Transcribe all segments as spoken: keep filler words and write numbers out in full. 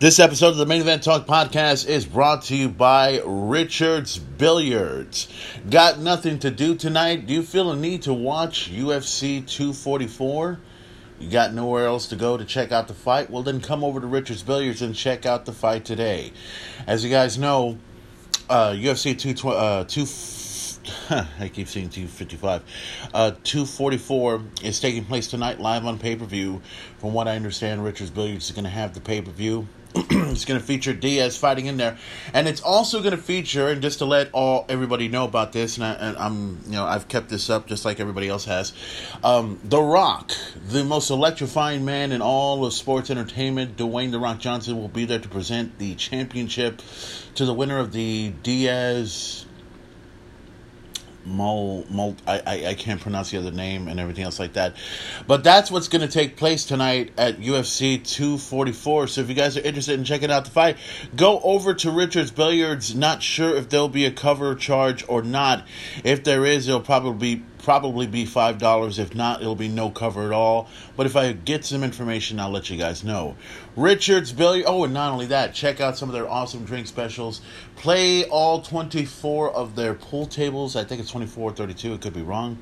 This episode of the Main Event Talk Podcast is brought to you by Richard's Billiards. Got nothing to do tonight? Do you feel a need to watch U F C two forty-four? You got nowhere else to go to check out the fight? Well, then come over to Richard's Billiards and check out the fight today. As you guys know, uh, U F C two, uh, two, I keep seeing two fifty-five. Uh, two forty-four is taking place tonight live on pay-per-view. From what I understand, Richard's Billiards is going to have the pay-per-view. It's going to feature Diaz fighting in there, and it's also going to feature, and just to let all everybody know about this, and, I, and I'm, you know, I've kept this up just like everybody else has. Um, The Rock, the most electrifying man in all of sports entertainment, Dwayne The Rock Johnson will be there to present the championship to the winner of the Diaz. Mol, Mol, I, I, I can't pronounce the other name and everything else like that. But that's what's going to take place tonight at U F C two forty-four. So if you guys are interested in checking out the fight, go over to Richard's Billiards. Not sure if there'll be a cover charge or not. If there is, it'll probably be, probably be five dollars. If not, it'll be no cover at all. But if I get some information, I'll let you guys know. Richard's Billiards. Oh, and not only that, check out some of their awesome drink specials. Play all twenty-four of their pool tables. I think it's twenty-four or thirty-two. It could be wrong.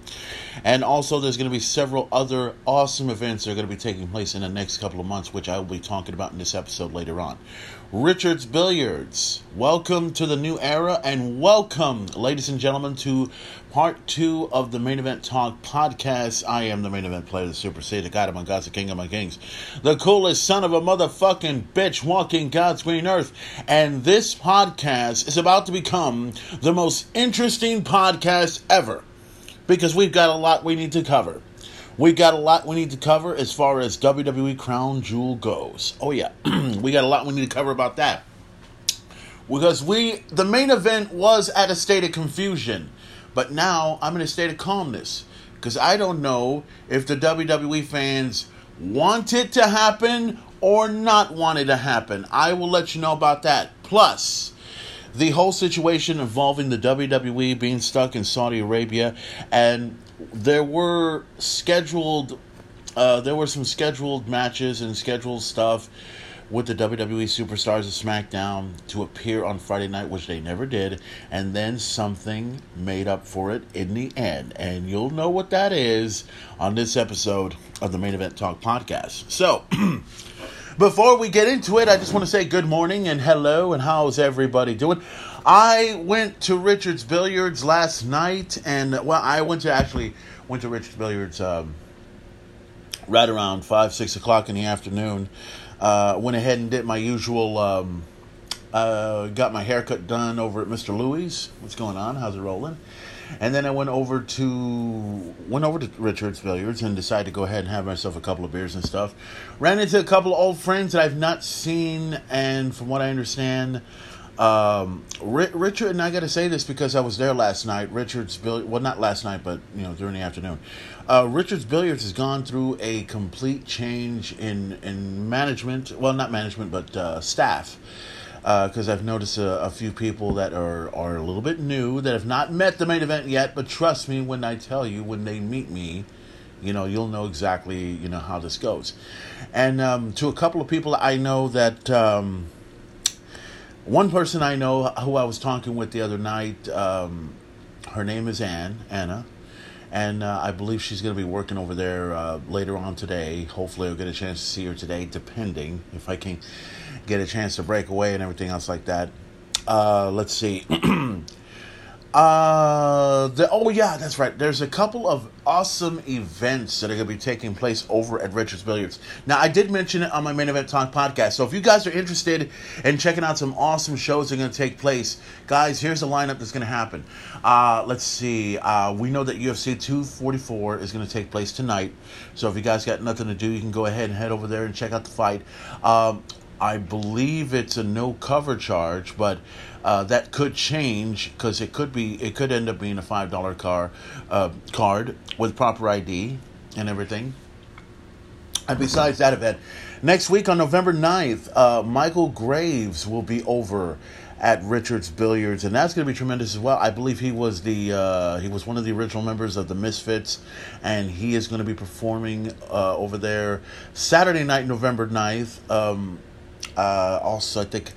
And also, there's going to be several other awesome events that are going to be taking place in the next couple of months, which I will be talking about in this episode later on. Richard's Billiards, welcome to the new era, and welcome, ladies and gentlemen, to part two of the Main Event Talk Podcast. I am the main event player, the supersede, the god among gods, the king among kings, the coolest son of a motherfucking bitch walking God's green earth, and this podcast is about to become the most interesting podcast ever, because we've got a lot we need to cover. We got a lot we need to cover as far as W W E Crown Jewel goes. Oh, yeah. We got a lot we need to cover about that. Because we, the main event was at a state of confusion. But now I'm in a state of calmness. Because I don't know if the W W E fans want it to happen or not want it to happen. I will let you know about that. Plus, the whole situation involving the W W E being stuck in Saudi Arabia, and there were scheduled, uh, there were some scheduled matches and scheduled stuff with the W W E superstars of SmackDown to appear on Friday night, which they never did, and then something made up for it in the end, and you'll know what that is on this episode of the Main Event Talk Podcast. So, before we get into it, I just want to say good morning and hello and how's everybody doing? I went to Richard's Billiards last night, and, well, I went to actually went to Richard's Billiards um, right around five, six o'clock in the afternoon. Uh, went ahead and did my usual, um, uh, got my haircut done over at Mister Louie's. What's going on? How's it rolling? And then I went over to went over to Richard's Billiards and decided to go ahead and have myself a couple of beers and stuff. Ran into a couple of old friends that I've not seen, and from what I understand, Um, Richard, and I got to say this because I was there last night, Richard's Billiards, well, not last night, but, you know, during the afternoon, uh, Richard's Billiards has gone through a complete change in, in management, well, not management, but, uh, staff, uh, because I've noticed a, a few people that are, are a little bit new, that have not met the main event yet, but trust me when I tell you, when they meet me, you know, you'll know exactly, you know, how this goes. And, um, to a couple of people I know that, um, one person I know who I was talking with the other night, um, her name is Ann, Anna, and uh, I believe she's going to be working over there uh, later on today. Hopefully I'll get a chance to see her today, depending if I can get a chance to break away and everything else like that. Uh, let's see. uh, the, oh, yeah, that's right. There's a couple of awesome events that are going to be taking place over at Richard's Billiards. Now, I did mention it on my Main Event Talk podcast, so if you guys are interested in checking out some awesome shows that are going to take place, guys, here's the lineup that's going to happen. Uh, let's see. Uh, we know that U F C two forty-four is going to take place tonight, so if you guys got nothing to do, you can go ahead and head over there and check out the fight. Um, I believe it's a no cover charge, but uh, that could change because it could be it could end up being a five dollar car uh, card with proper I D and everything. And besides that event, next week on November ninth, uh, Michael Graves will be over at Richard's Billiards, and that's going to be tremendous as well. I believe he was the uh, he was one of the original members of the Misfits, and he is going to be performing uh, over there Saturday night, November ninth. Um, Uh, also, I think,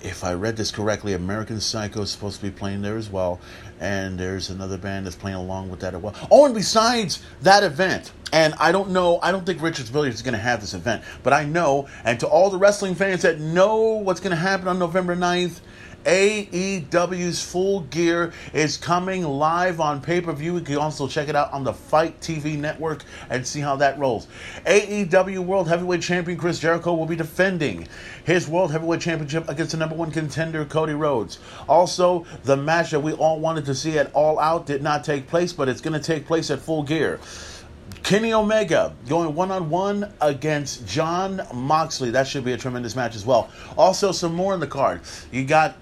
if I read this correctly, American Psycho is supposed to be playing there as well. And there's another band that's playing along with that as well. Oh, and besides that event, and I don't know, I don't think Richard's Billiards is going to have this event. But I know, and to all the wrestling fans that know what's going to happen on November ninth, A E W's Full Gear is coming live on pay-per-view. You can also check it out on the Fight T V network and see how that rolls. A E W World Heavyweight Champion Chris Jericho will be defending his World Heavyweight Championship against the number one contender, Cody Rhodes. Also, the match that we all wanted to see at All Out did not take place, but it's going to take place at Full Gear. Kenny Omega going one-on-one against John Moxley. That should be a tremendous match as well. Also, some more in the card. You got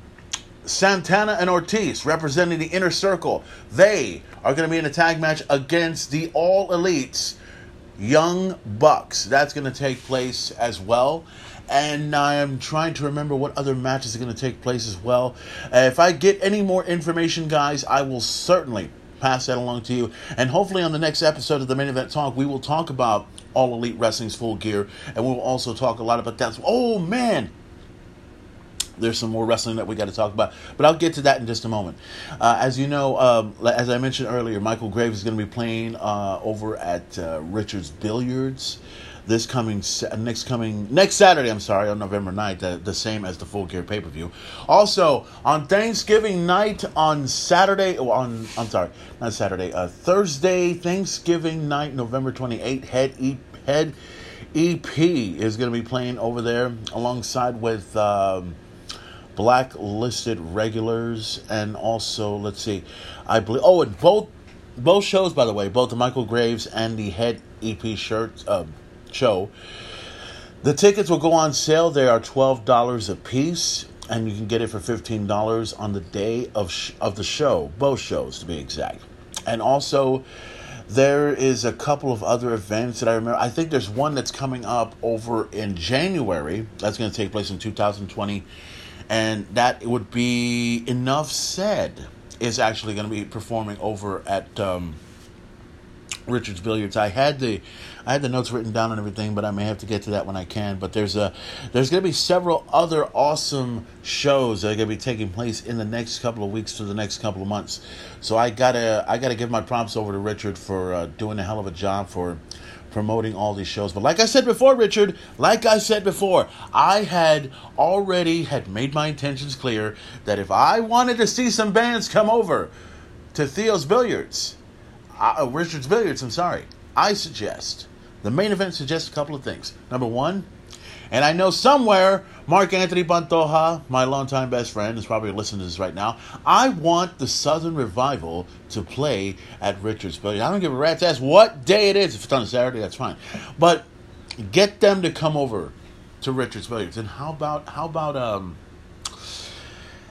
Santana and Ortiz representing the Inner Circle. They are going to be in a tag match against the All Elites, Young Bucks. That's going to take place as well. And I am trying to remember what other matches are going to take place as well. Uh, if I get any more information, guys, I will certainly pass that along to you. And hopefully on the next episode of the Main Event Talk, we will talk about All Elite Wrestling's Full Gear. And we'll also talk a lot about that. Oh, man! There's some more wrestling that we got to talk about, but I'll get to that in just a moment. Uh, as you know, um, as I mentioned earlier, Michael Graves is going to be playing uh, over at uh, Richard's Billiards this coming next coming next Saturday. I'm sorry, on November ninth, uh, the same as the Full Gear pay per view. Also on Thanksgiving night on Saturday, on I'm sorry, not Saturday, uh, Thursday, Thanksgiving night, November twenty-eighth, Head E Head E P is going to be playing over there alongside with Um, Blacklisted regulars, and also, let's see, I believe, oh, and both both shows, by the way, both the Michael Graves and the Head E P shirt uh, show, the tickets will go on sale. They are twelve dollars a piece, and you can get it for fifteen dollars on the day of sh- of the show, both shows to be exact. And also, there is a couple of other events that I remember. I think there's one that's coming up over in January. That's going to take place in two thousand twenty. And that would be Enough Said is actually going to be performing over at um, Richard's Billiards. I had the I had the notes written down and everything, but I may have to get to that when I can. But there's a there's going to be several other awesome shows that are going to be taking place in the next couple of weeks to the next couple of months. So I gotta I gotta give my props over to Richard for uh, doing a hell of a job for promoting all these shows. But like I said before, Richard, like I said before, I had already had made my intentions clear that if I wanted to see some bands come over to Theo's Billiards, uh, Richard's Billiards, I'm sorry, I suggest, the main event suggests a couple of things. Number one, and I know somewhere, Mark Anthony Pantoja, my longtime best friend, is probably listening to this right now. I want the Southern Revival to play at Richard's Billiards. I don't give a rat's ass what day it is. If it's on a Saturday, that's fine. But get them to come over to Richard's Billiards. And how about how about um?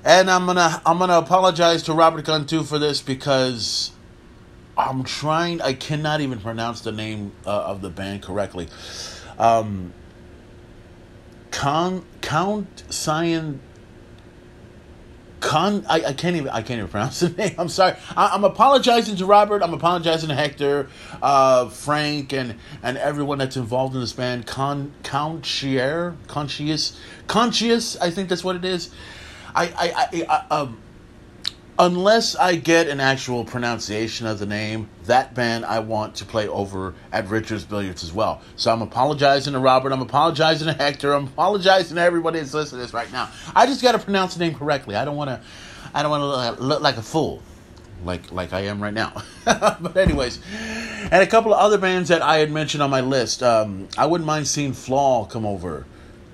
And I'm gonna I'm gonna apologize to Robert Cantu for this because I'm trying. I cannot even pronounce the name uh, of the band correctly. Um. Con, Count Cyan Con I, I can't even I can't even pronounce the name. I'm sorry. I, I'm apologizing to Robert. I'm apologizing to Hector, uh, Frank, and and everyone that's involved in this band. Con Conchier Conscious Conscious. I think that's what it is. I I, I, I um. Unless I get an actual pronunciation of the name, that band I want to play over at Richard's Billiards as well. So I'm apologizing to Robert. I'm apologizing to Hector. I'm apologizing to everybody that's listening to this right now. I just got to pronounce the name correctly. I don't want to. I don't want to look like a fool, like like I am right now. But anyways, and a couple of other bands that I had mentioned on my list. Um, I wouldn't mind seeing Flaw come over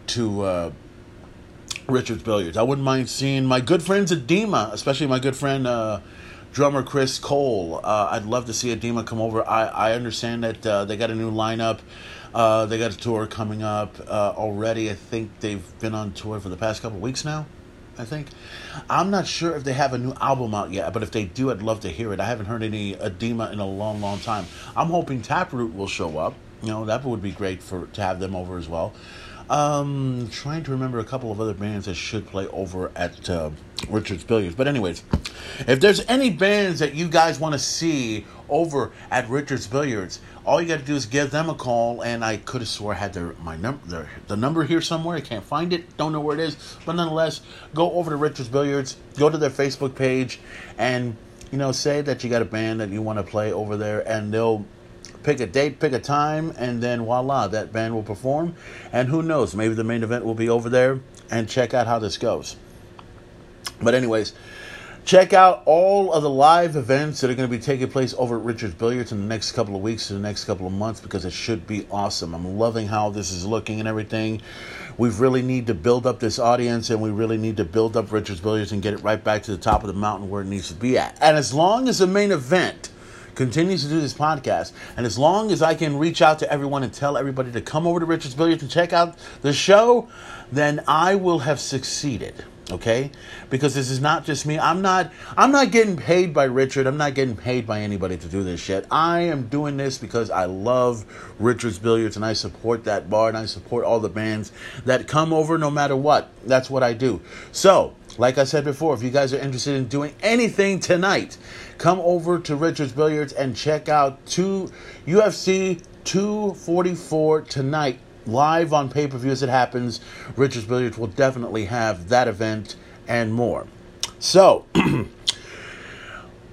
to Uh, Richard's Billiards. I wouldn't mind seeing my good friends Adema, especially my good friend uh, drummer Chris Cole. Uh, I'd love to see Adema come over. I, I understand that uh, they got a new lineup. Uh, they got a tour coming up uh, already. I think they've been on tour for the past couple weeks now, I think. I'm not sure if they have a new album out yet, but if they do, I'd love to hear it. I haven't heard any Adema in a long, long time. I'm hoping Taproot will show up. You know, that would be great for to have them over as well. Um, trying to remember a couple of other bands that should play over at uh, Richard's Billiards. But anyways, if there's any bands that you guys want to see over at Richard's Billiards, all you got to do is give them a call. And I could have swore I had their my num- their, the number here somewhere. I can't find it. Don't know where it is. But nonetheless, go over to Richard's Billiards. Go to their Facebook page and, you know, say that you got a band that you want to play over there. And they'll pick a date, pick a time, and then voila, that band will perform. And who knows, maybe the main event will be over there, and check out how this goes. But anyways, check out all of the live events that are going to be taking place over at Richard's Billiards in the next couple of weeks, in the next couple of months, because it should be awesome. I'm loving how this is looking and everything. We really need to build up this audience, and we really need to build up Richard's Billiards and get it right back to the top of the mountain where it needs to be at. And as long as the main event continues to do this podcast, and as long as I can reach out to everyone and tell everybody to come over to Richard's Billiards and check out the show, then I will have succeeded, okay? Because this is not just me. I'm not I'm not getting paid by Richard. I'm not getting paid by anybody to do this shit. I am doing this because I love Richard's Billiards, and I support that bar, and I support all the bands that come over no matter what. That's what I do. So, like I said before, if you guys are interested in doing anything tonight, come over to Richard's Billiards and check out two, U F C two forty-four tonight, live on pay-per-view as it happens. Richard's Billiards will definitely have that event and more. So,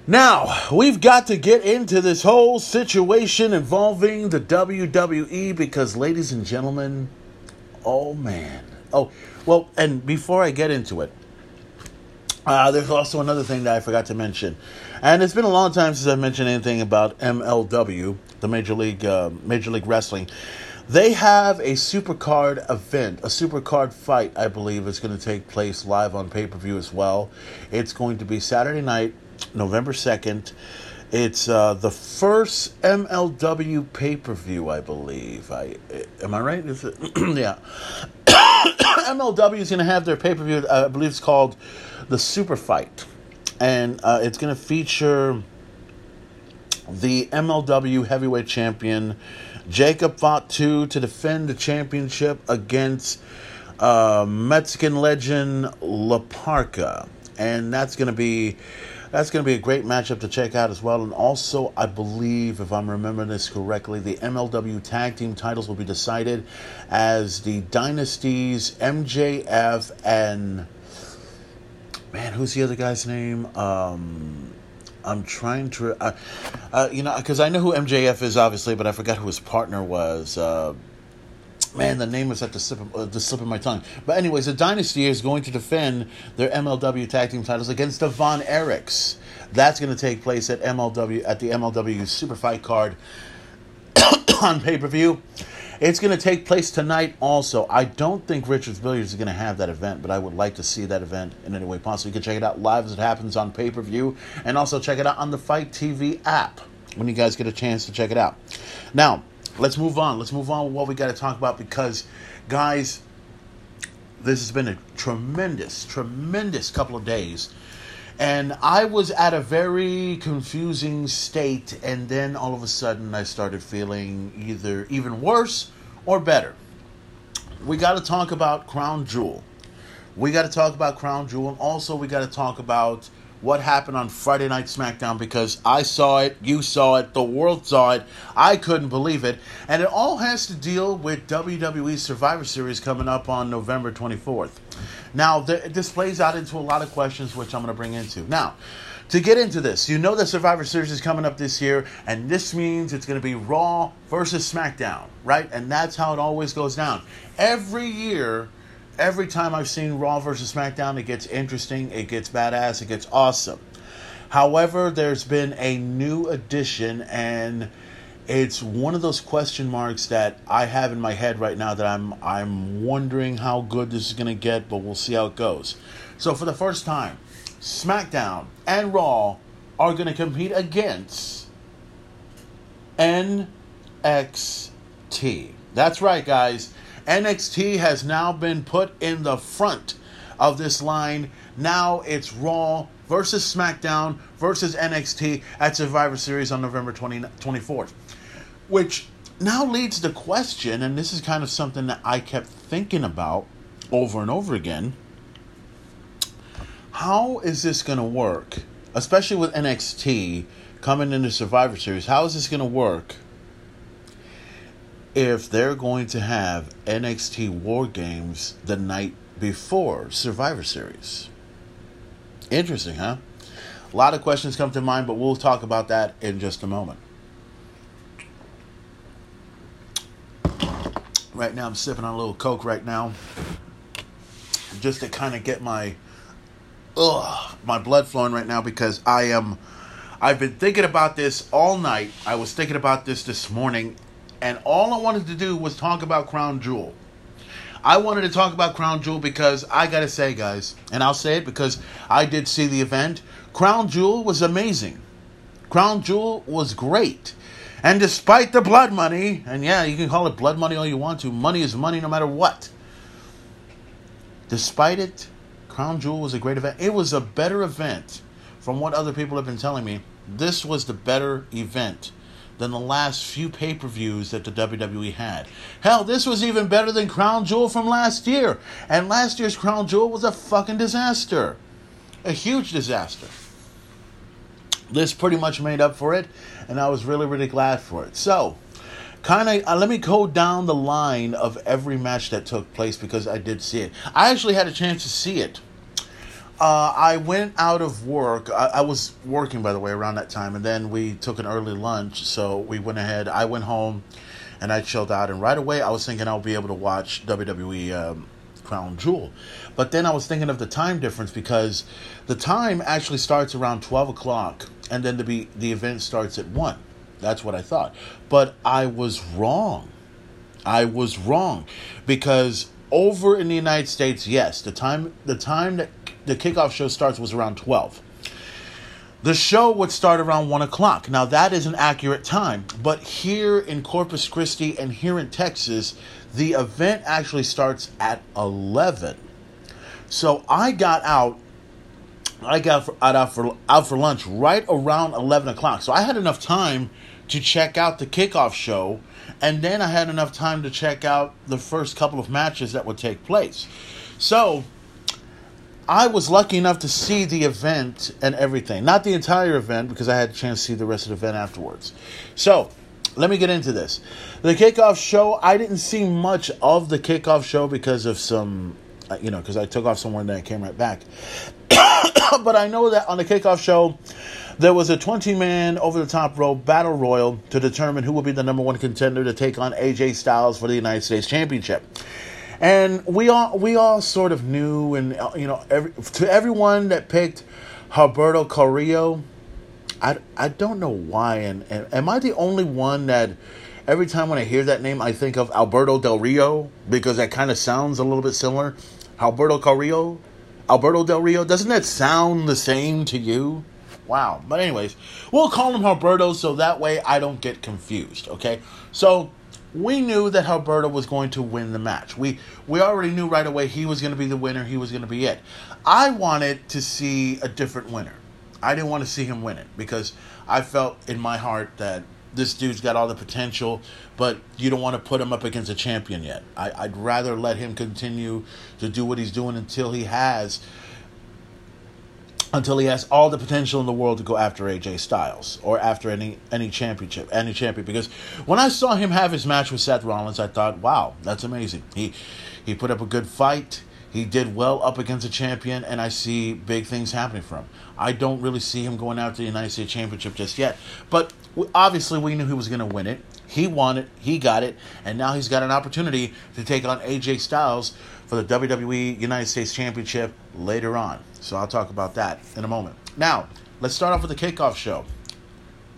now, we've got to get into this whole situation involving the W W E because, ladies and gentlemen, oh man. Oh, well, and before I get into it, Uh, there's also another thing that I forgot to mention. And it's been a long time since I've mentioned anything about M L W, the Major League uh, Major League Wrestling. They have a supercard event, a supercard fight, I believe, is going to take place live on pay-per-view as well. It's going to be Saturday night, November second. It's uh, the first M L W pay-per-view, I believe. I am I right? Is it? Yeah. M L W is going to have their pay-per-view, uh, I believe it's called The Super Fight, and uh, it's going to feature the M L W heavyweight champion Jacob Fatu to defend the championship against uh, Mexican legend La Parca, and that's going to be that's going to be a great matchup to check out as well. And also, I believe, if I'm remembering this correctly, the M L W tag team titles will be decided as the Dynasties M J F and, man, who's the other guy's name? Um, I'm trying to... Uh, uh, you know, because I know who M J F is, obviously, but I forgot who his partner was. Uh, man, the name was at the slip, of, uh, the slip of my tongue. But anyways, the Dynasty is going to defend their M L W tag team titles against the Von Erichs. That's going to take place at M L W at the M L W Super Fight card on pay-per-view. It's going to take place tonight also. I don't think Richard's Billiards is going to have that event, but I would like to see that event in any way possible. You can check it out live as it happens on pay-per-view, and also check it out on the Fight T V app when you guys get a chance to check it out. Now, let's move on. Let's move on with what we got to talk about because, guys, this has been a tremendous, tremendous couple of days. And I was at a very confusing state, and then all of a sudden I started feeling either even worse or better. We got to talk about Crown Jewel. We got to talk about Crown Jewel, and also we got to talk about what happened on Friday Night SmackDown, because I saw it, you saw it, the world saw it, I couldn't believe it, and it all has to deal with W W E Survivor Series coming up on November twenty-fourth. Now, this plays out into a lot of questions, which I'm going to bring into. Now, to get into this, you know that Survivor Series is coming up this year, and this means it's going to be Raw versus SmackDown, right? And that's how it always goes down. Every year, every time I've seen Raw versus SmackDown, it gets interesting, it gets badass, it gets awesome. However, there's been a new addition, and it's one of those question marks that I have in my head right now that I'm I'm wondering how good this is going to get, but we'll see how it goes. So for the first time, SmackDown and Raw are going to compete against N X T. That's right, guys. N X T has now been put in the front of this line. Now it's Raw versus SmackDown versus N X T at Survivor Series on November twenty-fourth. Which now leads to the question, and this is kind of something that I kept thinking about over and over again, how is this going to work? Especially with N X T coming into Survivor Series, how is this going to work if they're going to have N X T War Games the night before Survivor Series? Interesting, huh? A lot of questions come to mind, but we'll talk about that in just a moment. Right now, I'm sipping on a little Coke right now, just to kind of get my ugh, my blood flowing right now, because I am, I've been thinking about this all night. I was thinking about this this morning, and all I wanted to do was talk about Crown Jewel. I wanted to talk about Crown Jewel because I gotta say, guys, and I'll say it because I did see the event, Crown Jewel was amazing. Crown Jewel was great. And despite the blood money, and yeah, you can call it blood money all you want to, money is money no matter what. Despite it, Crown Jewel was a great event. It was a better event from what other people have been telling me. This was the better event than the last few pay-per-views that the W W E had. Hell, this was even better than Crown Jewel from last year. And last year's Crown Jewel was a fucking disaster. A huge disaster. This pretty much made up for it, and I was really, really glad for it. So, kind of, uh, let me go down the line of every match that took place, because I did see it. I actually had a chance to see it. Uh, I went out of work. I, I was working, by the way, around that time, and then we took an early lunch, so we went ahead. I went home, and I chilled out, and right away, I was thinking I'll be able to watch W W E um, Crown Jewel. But then I was thinking of the time difference, because the time actually starts around twelve o'clock, and then the be, the event starts at one. That's what I thought. But I was wrong. I was wrong. Because over in the United States, yes, the time the time that the kickoff show starts was around twelve. The show would start around one o'clock. Now, that is an accurate time. But here in Corpus Christi and here in Texas, the event actually starts at eleven. So I got out. I got for, out for out for lunch right around eleven o'clock. So I had enough time to check out the kickoff show, and then I had enough time to check out the first couple of matches that would take place. So I was lucky enough to see the event and everything. Not the entire event, because I had a chance to see the rest of the event afterwards. So let me get into this. The kickoff show, I didn't see much of the kickoff show because of some, you know, because I took off somewhere and then I came right back. But I know that on the kickoff show, there was a twenty-man over-the-top rope battle royal to determine who will be the number one contender to take on A J Styles for the United States Championship. And we all we all sort of knew, and you know, every, to everyone that picked Alberto Carrillo, I, I don't know why. And, and am I the only one that every time when I hear that name, I think of Alberto Del Rio, because that kind of sounds a little bit similar. Alberto Carrillo. Alberto Del Rio, doesn't that sound the same to you? Wow. But anyways, we'll call him Alberto so that way I don't get confused, okay? So we knew that Alberto was going to win the match. We we already knew right away he was going to be the winner. He was going to be it. I wanted to see a different winner. I didn't want to see him win it because I felt in my heart that this dude's got all the potential, but you don't want to put him up against a champion yet. I, I'd rather let him continue to do what he's doing until he has, until he has all the potential in the world to go after A J Styles or after any any championship, any champion. Because when I saw him have his match with Seth Rollins, I thought, wow, that's amazing. He he put up a good fight. He did well up against a champion, and I see big things happening for him. I don't really see him going after the United States Championship just yet. But obviously, we knew he was going to win it. He won it. He got it. And now he's got an opportunity to take on A J Styles for the W W E United States Championship later on. So I'll talk about that in a moment. Now, let's start off with the kickoff show.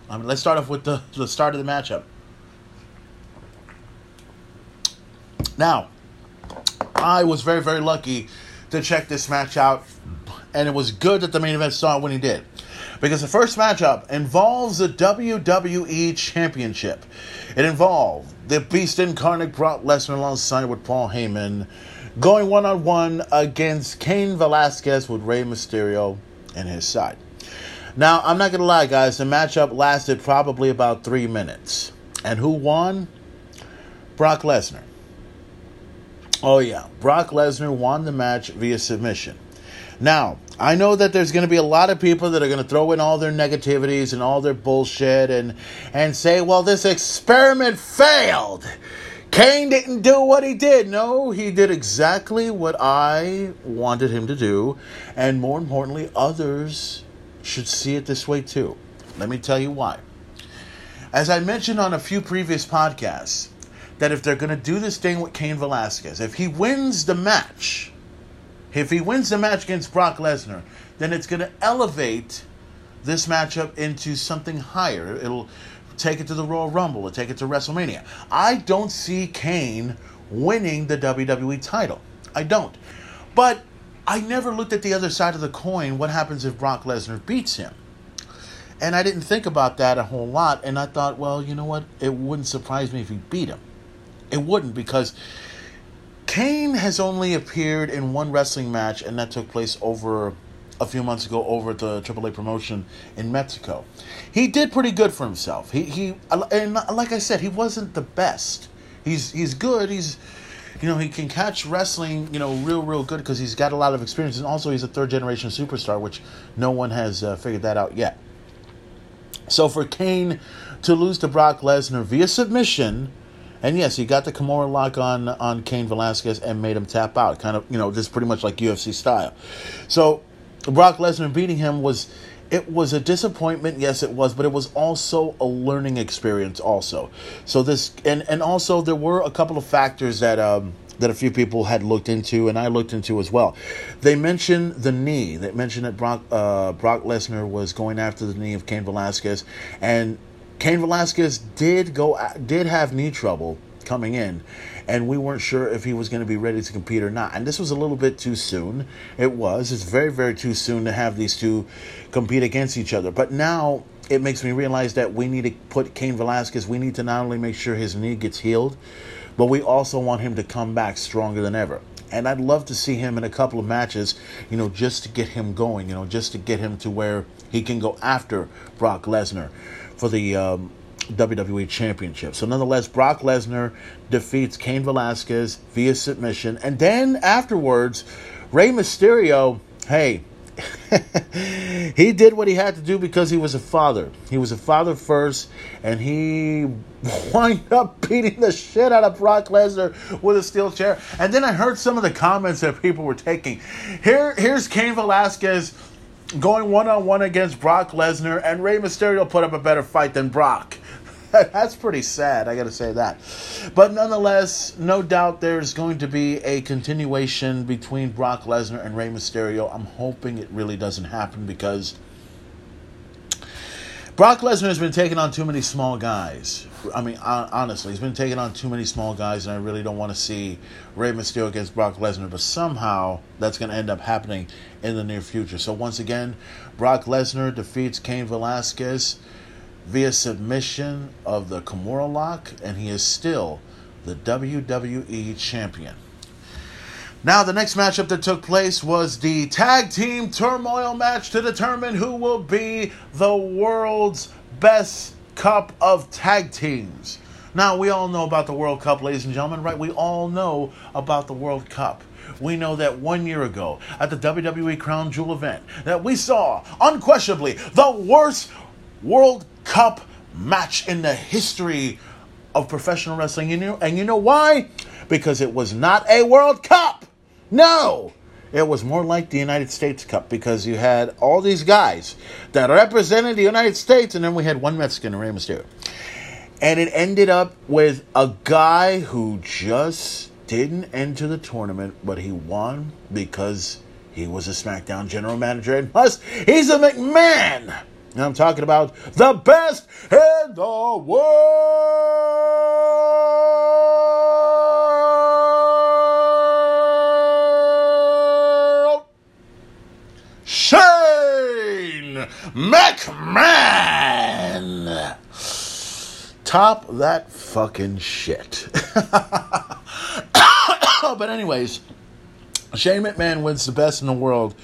I mean, let's start off with the, the start of the matchup. Now, I was very, very lucky to check this match out, and it was good that the main event saw it when he did, because the first matchup involves the W W E Championship. It involved the Beast Incarnate Brock Lesnar alongside with Paul Heyman, going one-on-one against Caín Velásquez with Rey Mysterio in his side. Now, I'm not going to lie, guys, the matchup lasted probably about three minutes. And who won? Brock Lesnar. Oh, yeah. Brock Lesnar won the match via submission. Now, I know that there's going to be a lot of people that are going to throw in all their negativities and all their bullshit and, and say, well, this experiment failed. Cain didn't do what he did. No, he did exactly what I wanted him to do. And more importantly, others should see it this way, too. Let me tell you why. As I mentioned on a few previous podcasts, that if they're going to do this thing with Caín Velásquez, if he wins the match, if he wins the match against Brock Lesnar, then it's going to elevate this matchup into something higher. It'll take it to the Royal Rumble. It'll take it to WrestleMania. I don't see Cain winning the W W E title. I don't. But I never looked at the other side of the coin, what happens if Brock Lesnar beats him? And I didn't think about that a whole lot, and I thought, well, you know what? It wouldn't surprise me if he beat him. It wouldn't, because Cain has only appeared in one wrestling match, and that took place over a few months ago over at the triple A promotion in Mexico. He did pretty good for himself. He he and like I said, he wasn't the best. He's he's good. He's you know, he can catch wrestling, you know, real real good because he's got a lot of experience, and also he's a third generation superstar, which no one has uh, figured that out yet. So for Cain to lose to Brock Lesnar via submission. And yes, he got the Kimura lock on on Caín Velásquez and made him tap out. Kind of, you know, just pretty much like U F C style. So Brock Lesnar beating him was, it was a disappointment. Yes, it was. But it was also a learning experience also. So this, and, and also there were a couple of factors that um, that a few people had looked into and I looked into as well. They mentioned the knee. They mentioned that Brock, uh, Brock Lesnar was going after the knee of Caín Velásquez, and Caín Velásquez did go did have knee trouble coming in, and we weren't sure if he was going to be ready to compete or not. And this was a little bit too soon. It was. It's very, very too soon to have these two compete against each other. But now it makes me realize that we need to put Caín Velásquez, we need to not only make sure his knee gets healed, but we also want him to come back stronger than ever. And I'd love to see him in a couple of matches, you know, just to get him going, you know, just to get him to where he can go after Brock Lesnar for the um, W W E Championship. So nonetheless, Brock Lesnar defeats Caín Velásquez via submission. And then afterwards, Rey Mysterio, hey, he did what he had to do because he was a father. He was a father first, and he wound up beating the shit out of Brock Lesnar with a steel chair. And then I heard some of the comments that people were taking. Here, here's Caín Velásquez going one-on-one against Brock Lesnar, and Rey Mysterio put up a better fight than Brock. That's pretty sad, I gotta say that. But nonetheless, no doubt there's going to be a continuation between Brock Lesnar and Rey Mysterio. I'm hoping it really doesn't happen because Brock Lesnar has been taking on too many small guys. I mean, honestly, he's been taking on too many small guys, and I really don't want to see Rey Mysterio against Brock Lesnar, but somehow that's going to end up happening in the near future. So once again, Brock Lesnar defeats Caín Velásquez via submission of the Kimura lock, and he is still the W W E champion. Now, the next matchup that took place was the tag team turmoil match to determine who will be the world's best Cup of Tag Teams. Now, we all know about the World Cup, ladies and gentlemen, right? We all know about the World Cup. We know that one year ago at the W W E Crown Jewel event that we saw, unquestionably, the worst World Cup match in the history of professional wrestling. And you know, and you know why? Because it was not a World Cup. No! It was more like the United States Cup because you had all these guys that represented the United States, and then we had one Mexican, Rey Mysterio. And it ended up with a guy who just didn't enter the tournament, but he won because he was a SmackDown general manager. And plus, he's a McMahon. And I'm talking about the best in the world, Shane McMahon. Top that fucking shit. But anyways, Shane McMahon wins the best in the world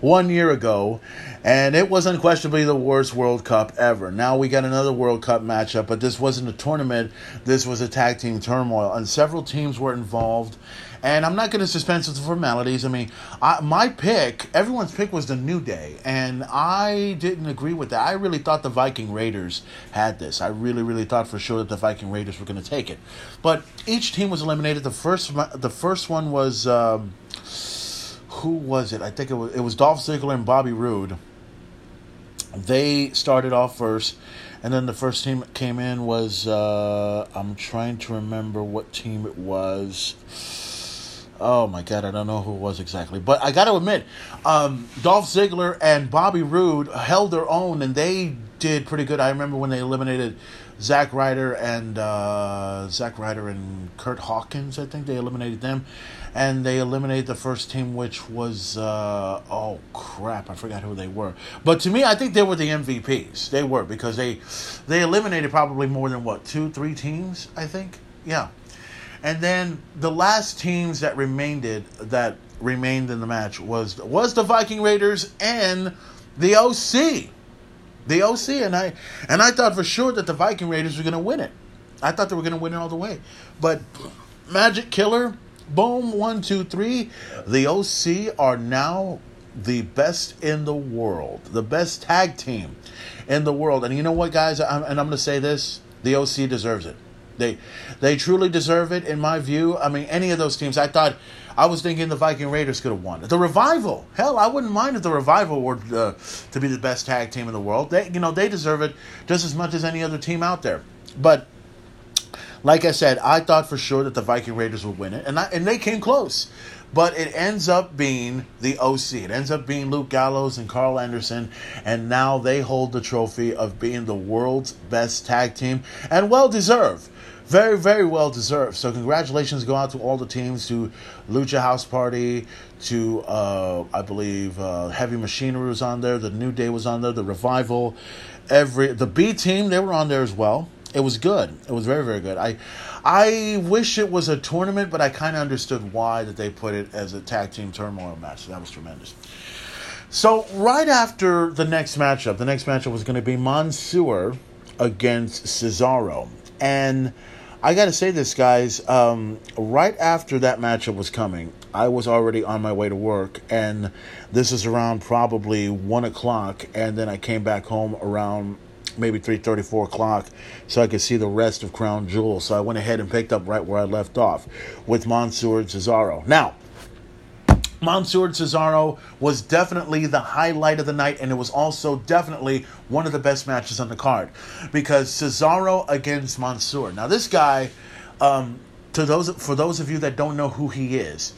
one year ago, and it was unquestionably the worst World Cup ever. Now we got another World Cup matchup, but this wasn't a tournament. This was a tag team turmoil, and several teams were involved, And I'm not going to dispense with the formalities. I mean, I, my pick, everyone's pick was the New Day, and I didn't agree with that. I really thought the Viking Raiders had this. I really, really thought for sure that the Viking Raiders were going to take it. But each team was eliminated. The first, the first one was, um, who was it? I think it was, it was Dolph Ziggler and Bobby Roode. They started off first. And then the first team that came in was, uh, I'm trying to remember what team it was. Oh, my God, I don't know who it was exactly. But I got to admit, um, Dolph Ziggler and Bobby Roode held their own, and they did pretty good. I remember when they eliminated Zack Ryder and uh, Zack Ryder and Curt Hawkins, I think. They eliminated them. And they eliminated the first team, which was, uh, oh, crap, I forgot who they were. But to me, I think they were the M V Ps. They were, because they they eliminated probably more than, what, two, three teams, I think? Yeah. And then the last teams that remained that remained in the match was was the Viking Raiders and the O C. The O C, and I and I thought for sure that the Viking Raiders were going to win it. I thought they were going to win it all the way. But Magic Killer, boom, one, two, three. The O C are now the best in the world, the best tag team in the world. And you know what, guys? I'm, and I'm going to say this, the O C deserves it. They they truly deserve it, in my view. I mean, any of those teams. I thought, I was thinking the Viking Raiders could have won. The Revival. Hell, I wouldn't mind if the Revival were uh, to be the best tag team in the world. They, you know, they deserve it just as much as any other team out there. But like I said, I thought for sure that the Viking Raiders would win it, and I, and they came close. But it ends up being the O C. It ends up being Luke Gallows and Carl Anderson. And now they hold the trophy of being the world's best tag team. And well-deserved. Very, very well-deserved. So congratulations go out to all the teams, to Lucha House Party, to, uh, I believe, uh, Heavy Machinery was on there. The New Day was on there. The Revival. every The B team, they were on there as well. It was good. It was very, very good. I I wish it was a tournament, but I kind of understood why that they put it as a tag team turmoil match. That was tremendous. So right after the next matchup, the next matchup was going to be Mansoor against Cesaro. And I got to say this, guys. Um, right after that matchup was coming, I was already on my way to work. And this is around probably one o'clock. And then I came back home around maybe three thirty, four o'clock, so I could see the rest of Crown Jewel. So I went ahead and picked up right where I left off with Mansoor and Cesaro. Now, Mansoor and Cesaro was definitely the highlight of the night, and it was also definitely one of the best matches on the card, because Cesaro against Mansoor. Now, this guy, um, to those for those of you that don't know who he is,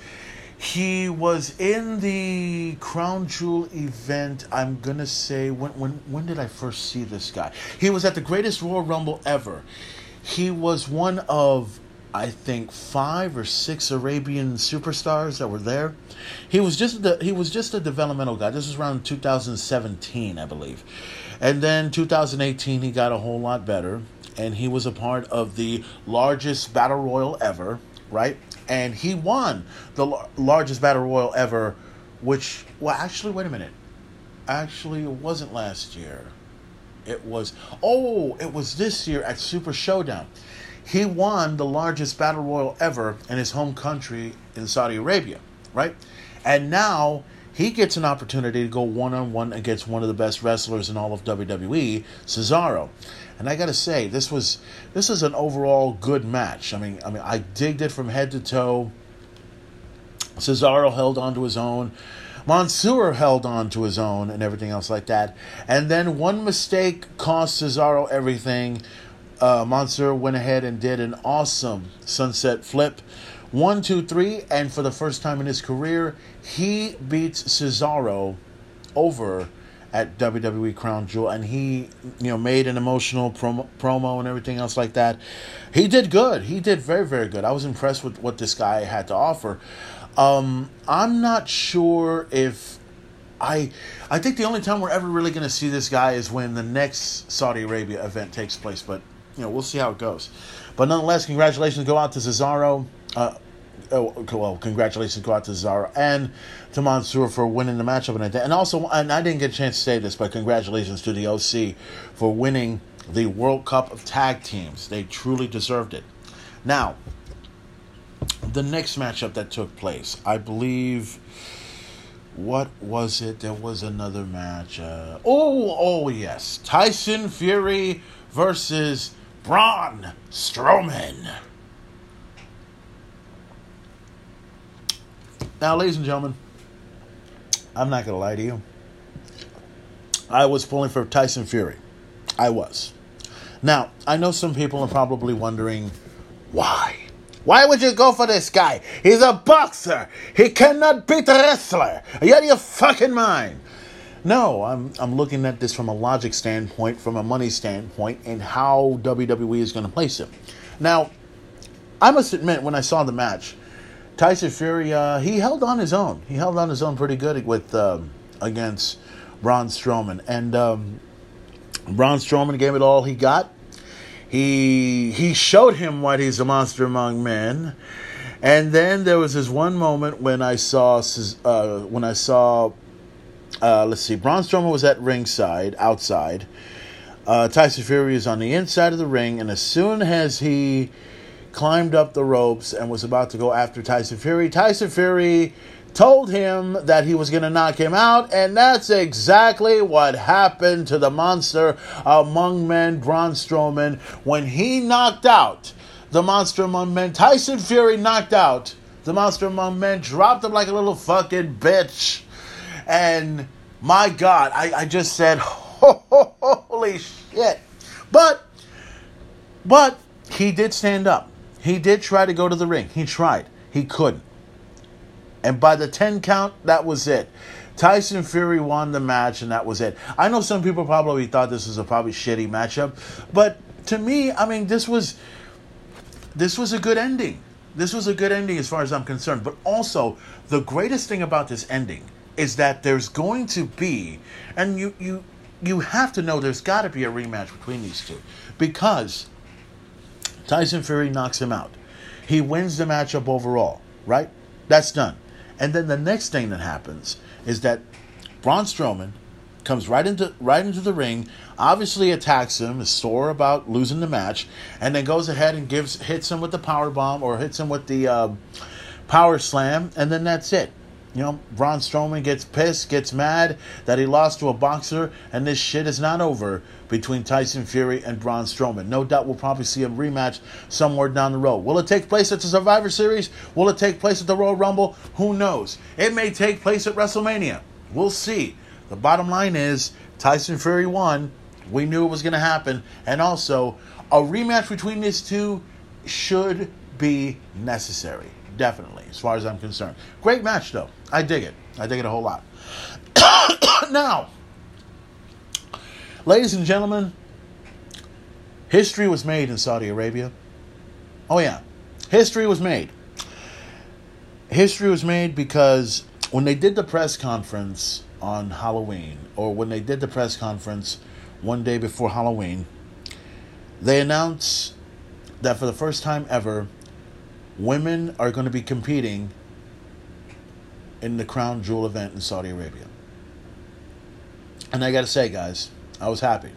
he was in the Crown Jewel event. I'm going to say, when when when did I first see this guy? He was at the Greatest Royal Rumble ever. He was one of, I think, five or six Arabian superstars that were there. He was just the, he was just a developmental guy. This was around two thousand seventeen, I believe. And then two thousand eighteen, he got a whole lot better. And he was a part of the largest battle royal ever, right? And he won the l- largest battle royal ever, which, well, actually, wait a minute. Actually, it wasn't last year. It was, oh, it was this year at Super Showdown. He won the largest battle royal ever in his home country in Saudi Arabia, right? And now he gets an opportunity to go one-on-one against one of the best wrestlers in all of W W E, Cesaro. And I gotta say, this was this is an overall good match. I mean, I mean, I digged it from head to toe. Cesaro held on to his own. Mansoor held on to his own, and everything else like that. And then one mistake cost Cesaro everything. Uh, Mansoor went ahead and did an awesome sunset flip. One, two, three, and for the first time in his career, he beats Cesaro over at W W E Crown Jewel, and he, you know, made an emotional promo, promo and everything else like that. He did good. He did very, very good. I was impressed with what this guy had to offer. Um, I'm not sure if I... I think the only time we're ever really going to see this guy is when the next Saudi Arabia event takes place, but, you know, we'll see how it goes. But nonetheless, congratulations go out to Cesaro. Uh, oh, well, congratulations go out to Cesaro and to Mansoor for winning the matchup. And, and also, and I didn't get a chance to say this, but congratulations to the O C for winning the World Cup of Tag Teams. They truly deserved it. Now, the next matchup that took place, I believe, what was it? There was another match. Uh, oh, oh yes, Tyson Fury versus Braun Strowman. Now, ladies and gentlemen, I'm not going to lie to you. I was pulling for Tyson Fury. I was. Now, I know some people are probably wondering, why? Why would you go for this guy? He's a boxer. He cannot beat a wrestler. Are you out of your fucking mind? No, I'm I'm looking at this from a logic standpoint, from a money standpoint, and how W W E is going to place him. Now, I must admit, when I saw the match, Tyson Fury, uh, he held on his own. He held on his own pretty good with um, against Braun Strowman. And um, Braun Strowman gave it all he got. He he showed him why he's a monster among men, and then there was this one moment when I saw uh, when I saw uh, let's see, Braun Strowman was at ringside outside. Uh, Tyson Fury is on the inside of the ring, and as soon as he climbed up the ropes and was about to go after Tyson Fury, Tyson Fury told him that he was going to knock him out, and that's exactly what happened to the monster among men, Braun Strowman. When he knocked out the monster among men, Tyson Fury knocked out the monster among men, dropped him like a little fucking bitch. And my God, I, I just said, holy shit. But, but he did stand up. He did try to go to the ring. He tried. He couldn't. And by the ten count, that was it. Tyson Fury won the match, and that was it. I know some people probably thought this was a probably shitty matchup, but to me, I mean, this was this was a good ending. This was a good ending as far as I'm concerned. But also, the greatest thing about this ending is that there's going to be, and you you you have to know there's got to be a rematch between these two, because Tyson Fury knocks him out. He wins the matchup overall, right? That's done. And then the next thing that happens is that Braun Strowman comes right into right into the ring, obviously attacks him, is sore about losing the match, and then goes ahead and gives hits him with the power bomb or hits him with the uh, power slam, and then that's it. You know, Braun Strowman gets pissed, gets mad that he lost to a boxer, and this shit is not over between Tyson Fury and Braun Strowman. No doubt we'll probably see a rematch somewhere down the road. Will it take place at the Survivor Series? Will it take place at the Royal Rumble? Who knows? It may take place at WrestleMania. We'll see. The bottom line is Tyson Fury won. We knew it was going to happen. And also, a rematch between these two should be necessary. Definitely, as far as I'm concerned. Great match, though. I dig it. I dig it a whole lot. Now, ladies and gentlemen, history was made in Saudi Arabia. Oh, yeah. History was made. History was made because when they did the press conference on Halloween, or when they did the press conference one day before Halloween, they announced that for the first time ever, women are going to be competing in the Crown Jewel event in Saudi Arabia. And I got to say, guys, I was happy.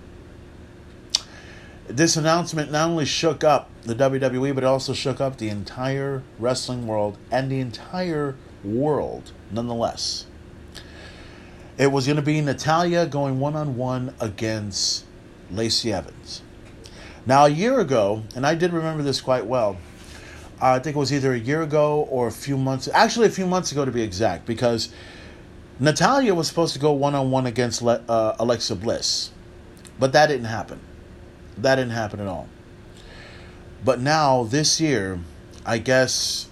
This announcement not only shook up the W W E, but it also shook up the entire wrestling world and the entire world nonetheless. It was going to be Natalya going one-on-one against Lacey Evans. Now, a year ago, and I did remember this quite well, Uh, I think it was either a year ago or a few months... Actually, a few months ago to be exact, because Natalya was supposed to go one-on-one against Le- uh, Alexa Bliss. But that didn't happen. That didn't happen at all. But now, this year, I guess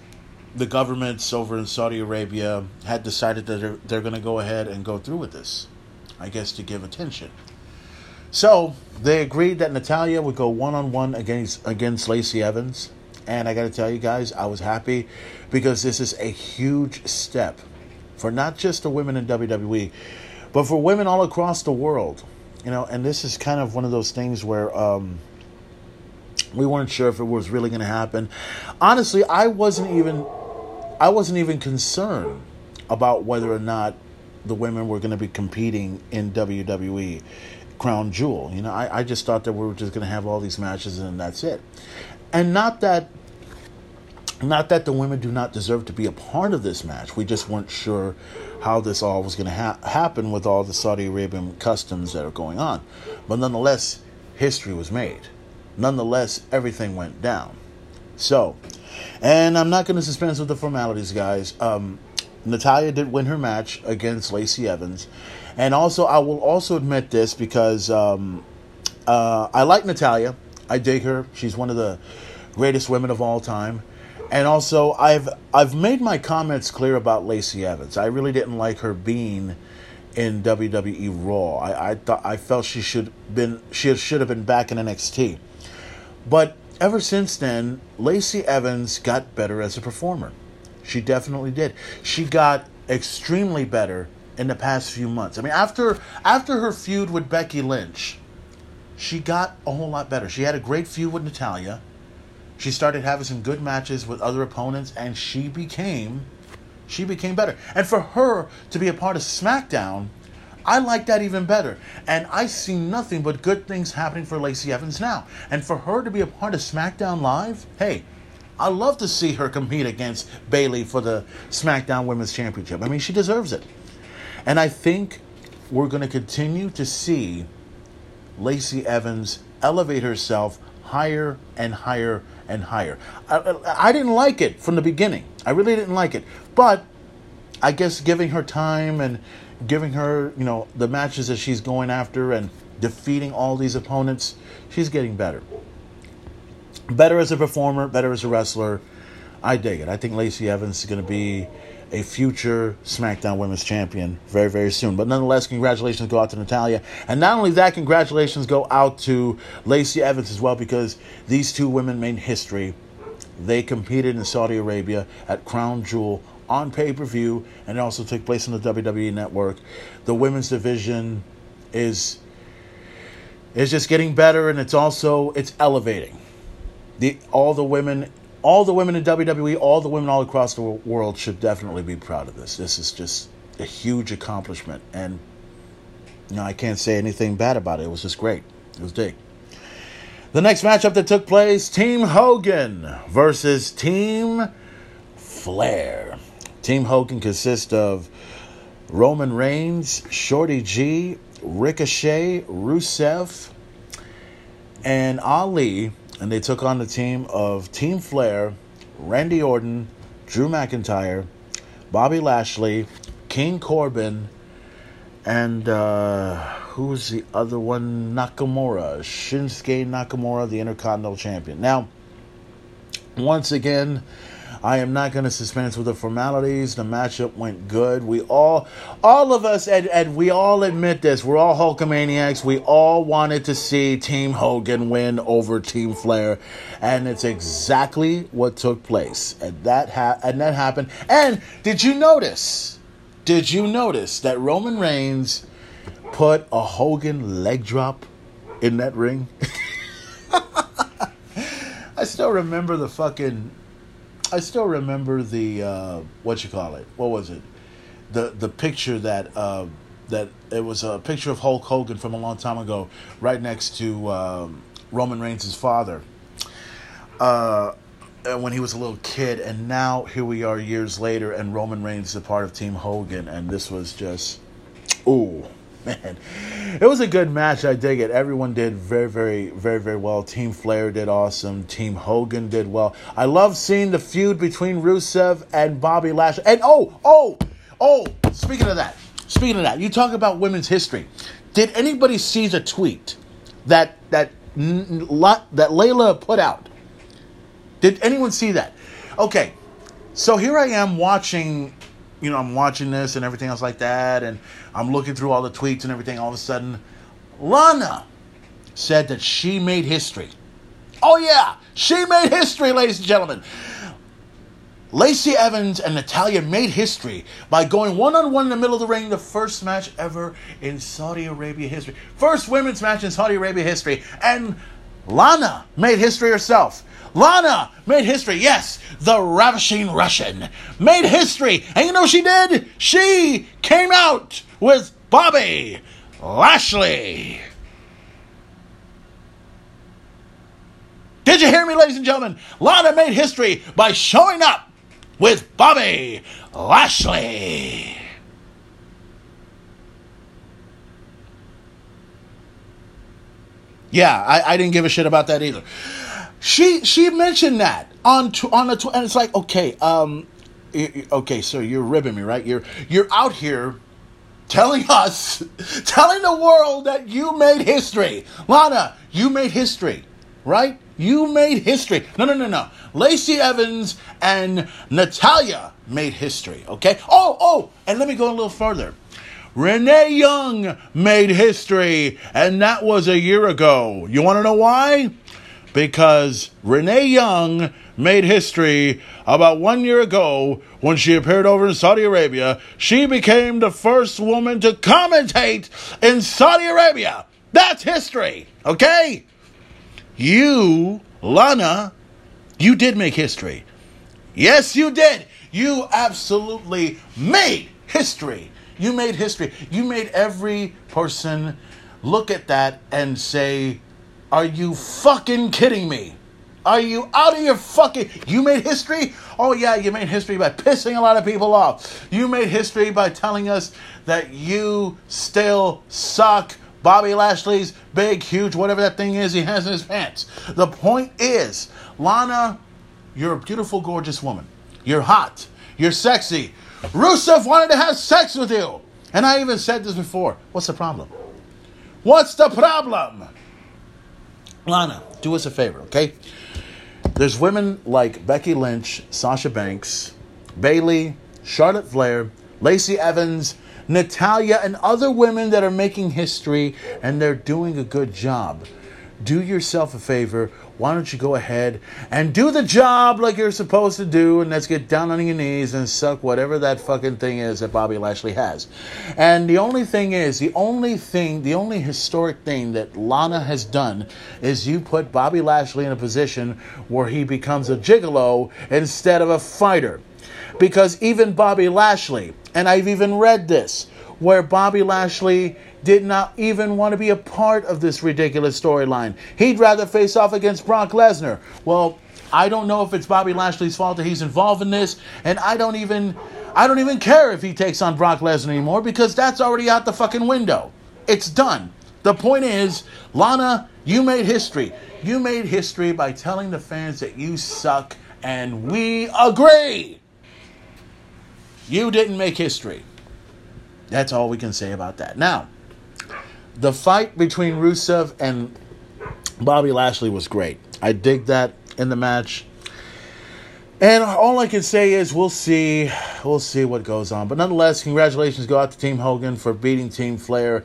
the governments over in Saudi Arabia had decided that they're, they're going to go ahead and go through with this, I guess, to give attention. So, they agreed that Natalya would go one-on-one against against Lacey Evans. And I got to tell you guys, I was happy because this is a huge step for not just the women in W W E, but for women all across the world. You know, and this is kind of one of those things where um, we weren't sure if it was really going to happen. Honestly, I wasn't even, I wasn't even concerned about whether or not the women were going to be competing in W W E Crown Jewel. You know, I, I just thought that we were just going to have all these matches and that's it. And not that Not that the women do not deserve to be a part of this match. We just weren't sure how this all was going to ha- happen with all the Saudi Arabian customs that are going on. But nonetheless, history was made. Nonetheless, everything went down. So, and I'm not going to dispense with the formalities, guys. Um, Natalya did win her match against Lacey Evans. And also, I will also admit this because um, uh, I like Natalya. I dig her. She's one of the greatest women of all time. And also, I've I've made my comments clear about Lacey Evans. I really didn't like her being in W W E Raw. I, I thought I felt she should been she should have been back in N X T. But ever since then, Lacey Evans got better as a performer. She definitely did. She got extremely better in the past few months. I mean, after after her feud with Becky Lynch, she got a whole lot better. She had a great feud with Natalya. She started having some good matches with other opponents, and she became, she became better. And for her to be a part of SmackDown, I like that even better. And I see nothing but good things happening for Lacey Evans now. And for her to be a part of SmackDown Live, hey, I love to see her compete against Bayley for the SmackDown Women's Championship. I mean, she deserves it. And I think we're going to continue to see Lacey Evans elevate herself higher and higher and higher. I, I, I didn't like it from the beginning. I really didn't like it. But I guess giving her time and giving her, you know, the matches that she's going after and defeating all these opponents, she's getting better. Better as a performer, better as a wrestler. I dig it. I think Lacey Evans is going to be a future SmackDown Women's Champion very, very soon. But nonetheless, congratulations go out to Natalya. And not only that, congratulations go out to Lacey Evans as well, because these two women made history. They competed in Saudi Arabia at Crown Jewel on pay-per-view, and it also took place on the W W E Network. The women's division is, is just getting better, and it's also it's elevating. The, all the women... All the women in W W E, all the women all across the world should definitely be proud of this. This is just a huge accomplishment. And, you know, I can't say anything bad about it. It was just great. It was big. The next matchup that took place, Team Hogan versus Team Flair. Team Hogan consists of Roman Reigns, Shorty G, Ricochet, Rusev, and Ali. And they took on the team of Team Flair, Randy Orton, Drew McIntyre, Bobby Lashley, King Corbin, and uh, who's the other one? Nakamura, Shinsuke Nakamura, the Intercontinental Champion. Now, once again, I am not going to dispense with the formalities. The matchup went good. We all, all of us, and, and we all admit this, we're all Hulkamaniacs. We all wanted to see Team Hogan win over Team Flair. And it's exactly what took place. And that, ha- and that happened. And did you notice, did you notice that Roman Reigns put a Hogan leg drop in that ring? I still remember the fucking... I still remember the uh, what you call it? What was it? The the picture that uh, that it was a picture of Hulk Hogan from a long time ago, right next to um, Roman Reigns' father, uh, when he was a little kid, and now here we are years later, and Roman Reigns is a part of Team Hogan, and this was just, ooh, man, it was a good match. I dig it. Everyone did very, very, very, very well. Team Flair did awesome. Team Hogan did well. I love seeing the feud between Rusev and Bobby Lashley. And oh, oh, oh, speaking of that, speaking of that, you talk about women's history. Did anybody see the tweet that that, that Layla put out? Did anyone see that? Okay, so here I am watching... You know, I'm watching this and everything else like that, and I'm looking through all the tweets and everything. All of a sudden, Lana said that she made history. Oh, yeah, she made history, ladies and gentlemen. Lacey Evans and Natalya made history by going one-on-one in the middle of the ring, the first match ever in Saudi Arabia history. First women's match in Saudi Arabia history, and Lana made history herself. Lana made history. Yes, the Ravishing Russian made history. And you know what she did? She came out with Bobby Lashley. Did you hear me, ladies and gentlemen? Lana made history by showing up with Bobby Lashley. Yeah, I, I didn't give a shit about that either. She she mentioned that on tw- on the tw- and it's like, okay, um, okay, so you're ribbing me, right? You're you're out here telling us, telling the world that you made history, Lana. You made history, right? You made history. No, no, no, no. Lacey Evans and Natalya made history. Okay. Oh, oh, and let me go a little further. Renee Young made history, and that was a year ago. You want to know why? Because Renee Young made history about one year ago when she appeared over in Saudi Arabia. She became the first woman to commentate in Saudi Arabia. That's history, okay? You, Lana, you did make history. Yes, you did. You absolutely made history. You made history. You made every person look at that and say, are you fucking kidding me? Are you out of your fucking... You made history? Oh, yeah, you made history by pissing a lot of people off. You made history by telling us that you still suck Bobby Lashley's big, huge, whatever that thing is he has in his pants. The point is, Lana, you're a beautiful, gorgeous woman. You're hot. You're sexy. Rusev wanted to have sex with you. And I even said this before. What's the problem? What's the problem? Lana, do us a favor, okay? There's women like Becky Lynch, Sasha Banks, Bayley, Charlotte Flair, Lacey Evans, Natalya, and other women that are making history, and they're doing a good job. Do yourself a favor. Why don't you go ahead and do the job like you're supposed to do, and let's get down on your knees and suck whatever that fucking thing is that Bobby Lashley has. And the only thing is, the only thing, the only historic thing that Lana has done is you put Bobby Lashley in a position where he becomes a gigolo instead of a fighter. Because even Bobby Lashley, and I've even read this, where Bobby Lashley did not even want to be a part of this ridiculous storyline. He'd rather face off against Brock Lesnar. Well, I don't know if it's Bobby Lashley's fault that he's involved in this, and I don't even I don't even care if he takes on Brock Lesnar anymore, because that's already out the fucking window. It's done. The point is, Lana, you made history. You made history by telling the fans that you suck, and we agree. You didn't make history. That's all we can say about that. Now, the fight between Rusev and Bobby Lashley was great. I dig that in the match. And all I can say is we'll see. We'll see what goes on. But nonetheless, congratulations go out to Team Hogan for beating Team Flair.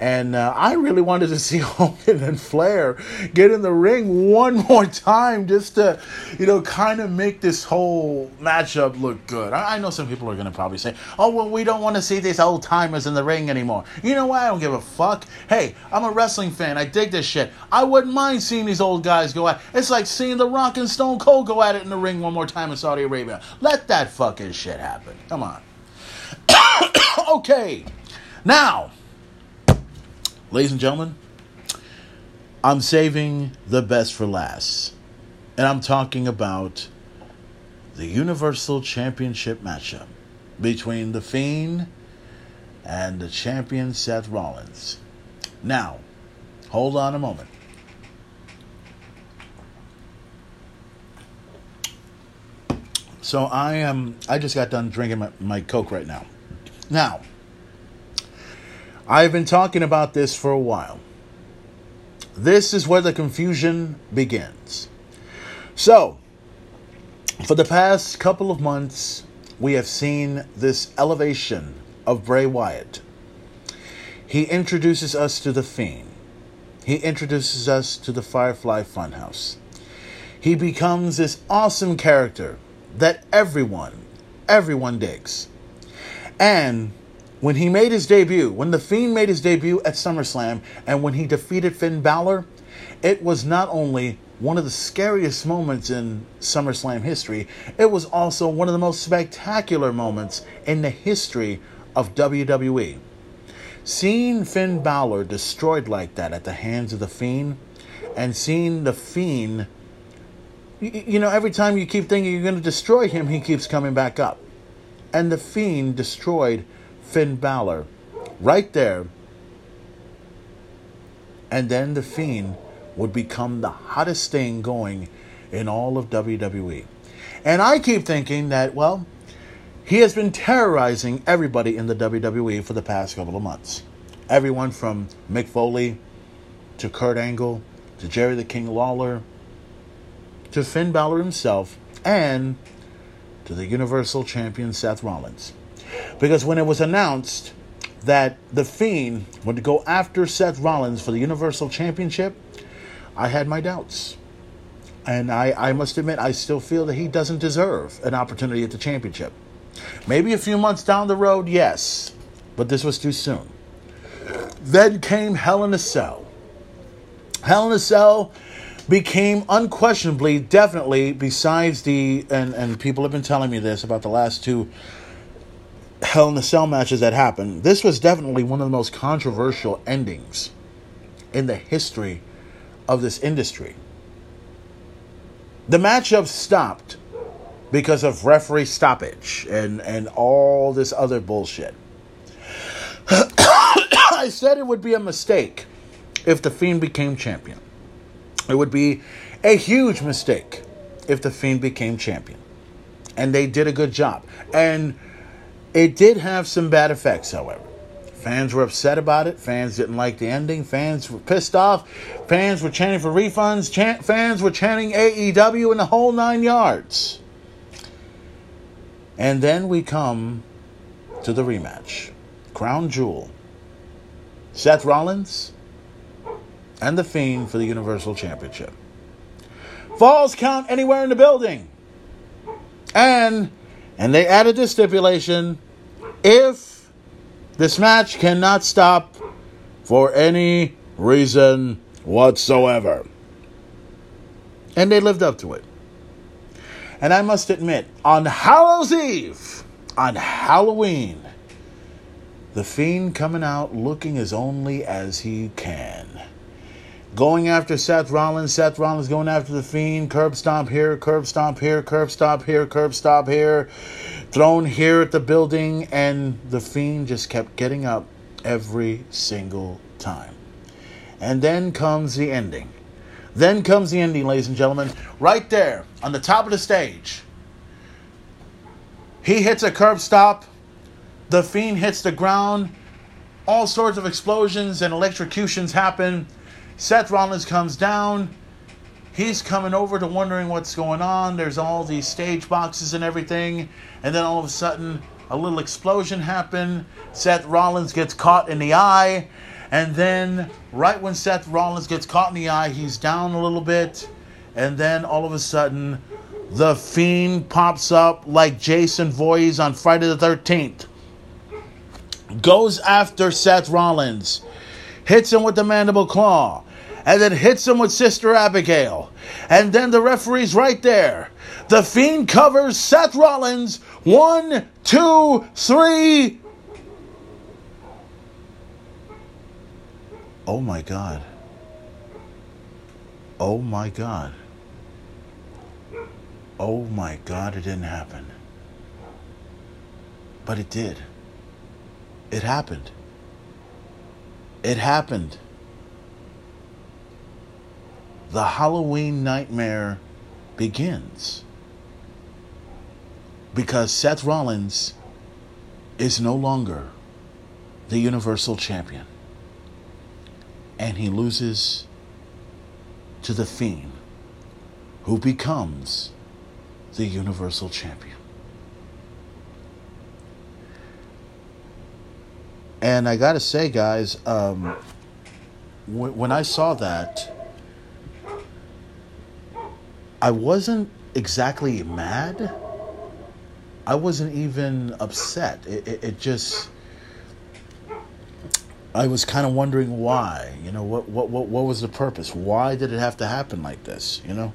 And uh, I really wanted to see Hogan and Flair get in the ring one more time just to, you know, kind of make this whole matchup look good. I, I know some people are going to probably say, oh, well, we don't want to see these old-timers in the ring anymore. You know what? I don't give a fuck. Hey, I'm a wrestling fan. I dig this shit. I wouldn't mind seeing these old guys go at it. It's like seeing The Rock and Stone Cold go at it in the ring one more time in Saudi Arabia. Let that fucking shit happen. Come on. Okay. Now... ladies and gentlemen, I'm saving the best for last. And I'm talking about the Universal Championship matchup between The Fiend and the champion Seth Rollins. Now, hold on a moment. So I am, I just got done drinking my, my Coke right now. Now, I've been talking about this for a while. This is where the confusion begins. So, for the past couple of months, we have seen this elevation of Bray Wyatt. He introduces us to The Fiend. He introduces us to the Firefly Funhouse. He becomes this awesome character that everyone, everyone digs. And... when he made his debut, when The Fiend made his debut at SummerSlam, and when he defeated Finn Balor, it was not only one of the scariest moments in SummerSlam history, it was also one of the most spectacular moments in the history of W W E. Seeing Finn Balor destroyed like that at the hands of The Fiend, and seeing The Fiend you know, every time you keep thinking you're going to destroy him, he keeps coming back up. And The Fiend destroyed Finn Balor right there. And then The Fiend would become the hottest thing going in all of W W E. And I keep thinking that, well, he has been terrorizing everybody in the W W E for the past couple of months. Everyone from Mick Foley to Kurt Angle to Jerry the King Lawler to Finn Balor himself and to the Universal Champion Seth Rollins. Because when it was announced that The Fiend would go after Seth Rollins for the Universal Championship, I had my doubts. And I, I must admit, I still feel that he doesn't deserve an opportunity at the championship. Maybe a few months down the road, yes. But this was too soon. Then came Hell in a Cell. Hell in a Cell became unquestionably, definitely, besides the... And, and people have been telling me this about the last two Hell in a Cell matches that happened. This was definitely one of the most controversial endings in the history of this industry. The matchup stopped because of referee stoppage and, and all this other bullshit. I said it would be a mistake if The Fiend became champion. It would be a huge mistake if The Fiend became champion. And they did a good job. And it did have some bad effects, however. Fans were upset about it. Fans didn't like the ending. Fans were pissed off. Fans were chanting for refunds. Chant- fans were chanting A E W and the whole nine yards. And then we come to the rematch. Crown Jewel. Seth Rollins and The Fiend for the Universal Championship. Falls count anywhere in the building. And, and they added this stipulation, if this match cannot stop for any reason whatsoever. And they lived up to it. And I must admit, on Hallows Eve, on Halloween, The Fiend coming out looking as only as he can. Going after Seth Rollins, Seth Rollins going after The Fiend, curb stomp here, curb stomp here, curb stomp here, curb stomp here, thrown here at the building, and The Fiend just kept getting up every single time. And then comes the ending. Then comes the ending, ladies and gentlemen. Right there, on the top of the stage. He hits a curb stop, The Fiend hits the ground, all sorts of explosions and electrocutions happen. Seth Rollins comes down. He's coming over to wondering what's going on. There's all these stage boxes and everything. And then all of a sudden, a little explosion happened. Seth Rollins gets caught in the eye. And then, right when Seth Rollins gets caught in the eye, he's down a little bit. And then, all of a sudden, The Fiend pops up like Jason Voorhees on Friday the thirteenth. Goes after Seth Rollins. Hits him with the mandible claw. And then hits him with Sister Abigail. And then the referee's right there. The Fiend covers Seth Rollins. One, two, three. Oh my God. Oh my God. Oh my God, it didn't happen. But it did. It happened. It happened. The Halloween nightmare begins. Because Seth Rollins is no longer the Universal Champion. And he loses to The Fiend, who becomes the Universal Champion. And I gotta say, guys, um, w- when I saw that, I wasn't exactly mad. I wasn't even upset. It, it, it just, I was kind of wondering why. You know, what, what, what, what was the purpose? Why did it have to happen like this? You know,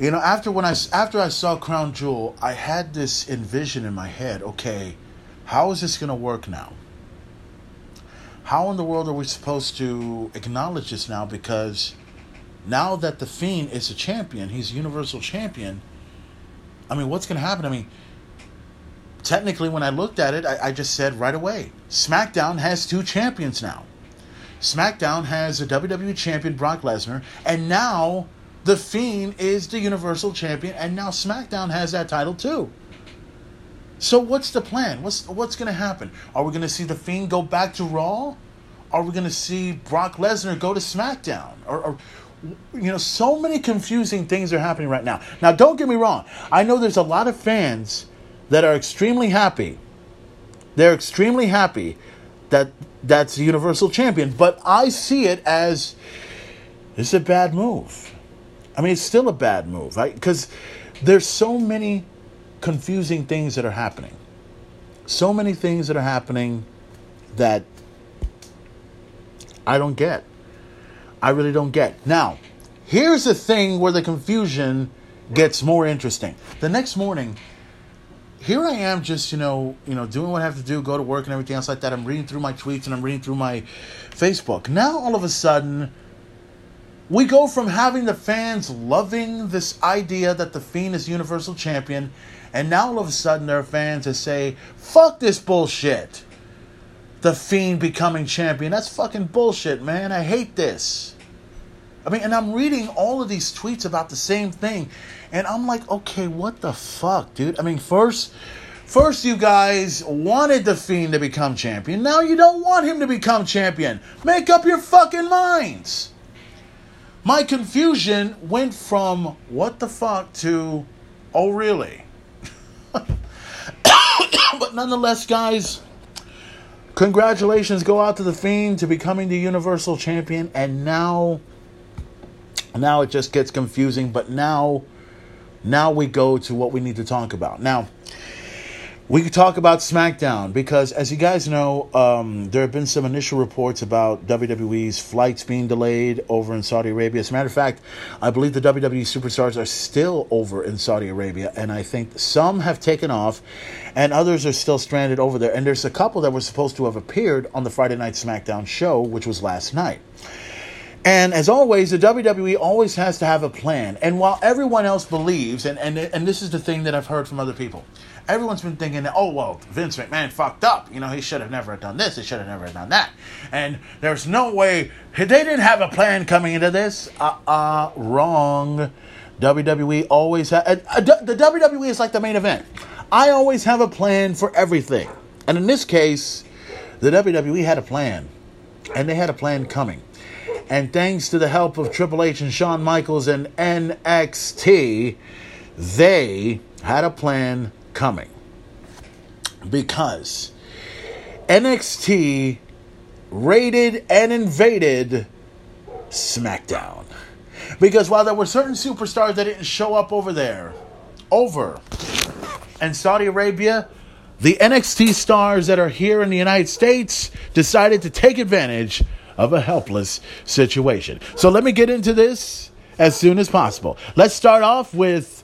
you know. After when I after I saw Crown Jewel, I had this envision in my head. Okay, how is this gonna work now? How in the world are we supposed to acknowledge this now? Because Now that The Fiend is a champion, he's a Universal Champion, I mean, what's going to happen? I mean, technically, when I looked at it, I, I just said right away, SmackDown has two champions now. SmackDown has a W W E champion, Brock Lesnar, and now The Fiend is the Universal Champion, and now SmackDown has that title too. So what's the plan? What's what's going to happen? Are we going to see The Fiend go back to Raw? Are we going to see Brock Lesnar go to SmackDown? Or, or, you know, so many confusing things are happening right now. Now, don't get me wrong. I know there's a lot of fans that are extremely happy. They're extremely happy that that's the Universal Champion. But I see it as it's a bad move. I mean, it's still a bad move, right? Because there's so many confusing things that are happening. So many things that are happening that I don't get. I really don't get. Now, here's the thing where the confusion gets more interesting. The next morning, here I am just, you know, you know, doing what I have to do, go to work and everything else like that. I'm reading through my tweets and I'm reading through my Facebook. Now, all of a sudden, we go from having the fans loving this idea that The Fiend is Universal Champion, and now all of a sudden there are fans that say, fuck this bullshit. The Fiend becoming champion. That's fucking bullshit, man. I hate this. I mean, and I'm reading all of these tweets about the same thing, and I'm like, okay, what the fuck, dude? I mean, first, first you guys wanted The Fiend to become champion. Now you don't want him to become champion. Make up your fucking minds. My confusion went from what the fuck to, oh really? But nonetheless, guys, congratulations go out to The Fiend to becoming the Universal Champion. And now, now it just gets confusing. But now, now we go to what we need to talk about. Now, we could talk about SmackDown because, as you guys know, um, there have been some initial reports about W W E's flights being delayed over in Saudi Arabia. As a matter of fact, I believe the W W E superstars are still over in Saudi Arabia, and I think some have taken off, and others are still stranded over there. And there's a couple that were supposed to have appeared on the Friday Night SmackDown show, which was last night. And as always, the W W E always has to have a plan. And while everyone else believes, and, and, and this is the thing that I've heard from other people, everyone's been thinking that, oh, well, Vince McMahon fucked up. You know, he should have never done this. He should have never done that. And there's no way. They didn't have a plan coming into this. Uh-uh, wrong. W W E always has. Uh, the W W E is like the main event. I always have a plan for everything. And in this case, the W W E had a plan. And they had a plan coming. And thanks to the help of Triple H and Shawn Michaels and N X T, they had a plan coming. Because N X T raided and invaded SmackDown. Because while there were certain superstars that didn't show up over there, over in Saudi Arabia, the N X T stars that are here in the United States decided to take advantage of a helpless situation. So let me get into this as soon as possible. Let's start off with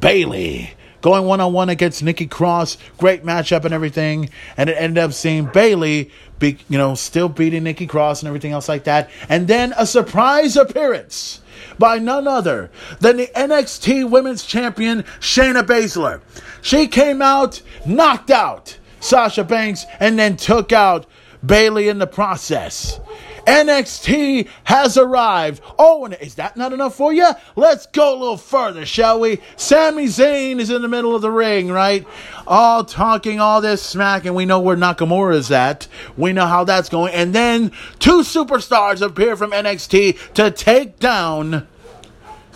Bayley going one-on-one against Nikki Cross. Great matchup and everything. And it ended up seeing Bayley be, you know, still beating Nikki Cross and everything else like that. And then a surprise appearance by none other than the N X T Women's Champion Shayna Baszler. She came out, knocked out Sasha Banks, and then took out Bayley in the process. N X T has arrived. Oh, and is that not enough for you? Let's go a little further, shall we? Sami Zayn is in the middle of the ring, right? All talking all this smack, and we know where Nakamura is at. We know how that's going. And then two superstars appear from N X T to take down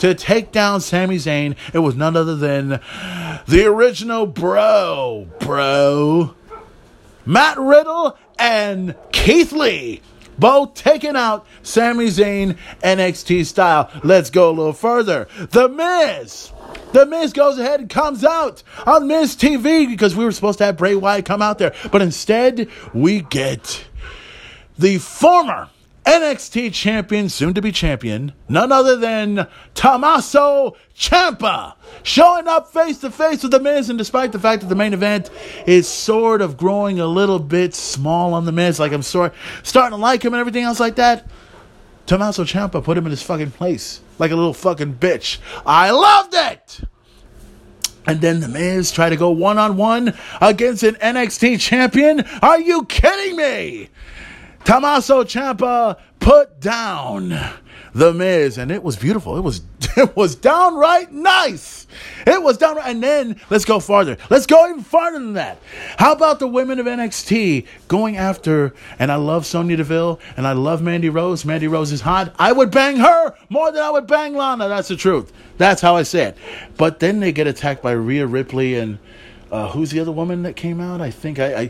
to take down Sami Zayn. It was none other than the original bro, bro. Matt Riddle and Keith Lee, both taking out Sami Zayn, N X T style. Let's go a little further. The Miz. The Miz goes ahead and comes out on Miz T V because we were supposed to have Bray Wyatt come out there. But instead, we get the former N X T champion, soon to be champion, none other than Tommaso Ciampa, showing up face to face with The Miz. And despite the fact that the main event is sort of growing a little bit small on The Miz, like I'm sort starting to like him and everything else like that, Tommaso Ciampa put him in his fucking place like a little fucking bitch. I loved it! And then The Miz tried to go one-on-one against an N X T champion? Are you kidding me? Tommaso Ciampa put down The Miz, and it was beautiful. It was it was downright nice. It was downright. And then let's go farther. Let's go even farther than that. How about the women of N X T going after? And I love Sonya Deville, and I love Mandy Rose. Mandy Rose is hot. I would bang her more than I would bang Lana. That's the truth. That's how I say it. But then they get attacked by Rhea Ripley and uh, who's the other woman that came out? I think I, I,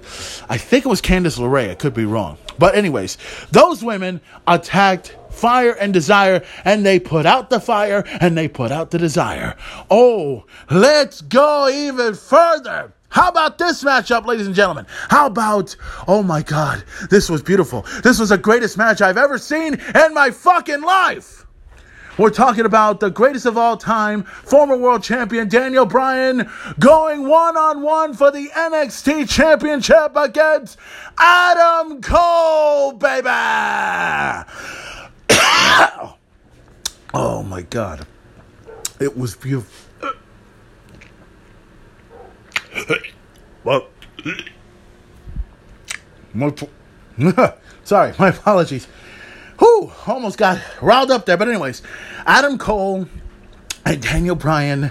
I think it was Candice LeRae. I could be wrong. But anyways, those women attacked Fire and Desire, and they put out the fire and they put out the desire. Oh, let's go even further. How about this matchup, ladies and gentlemen? How about, oh my God, this was beautiful. This was the greatest match I've ever seen in my fucking life. We're talking about the greatest of all time, former world champion Daniel Bryan going one-on-one for the N X T Championship against Adam Cole, baby! Oh my God, it was beautiful. Well, sorry, my apologies. Whew, almost got riled up there, but anyways, Adam Cole and Daniel Bryan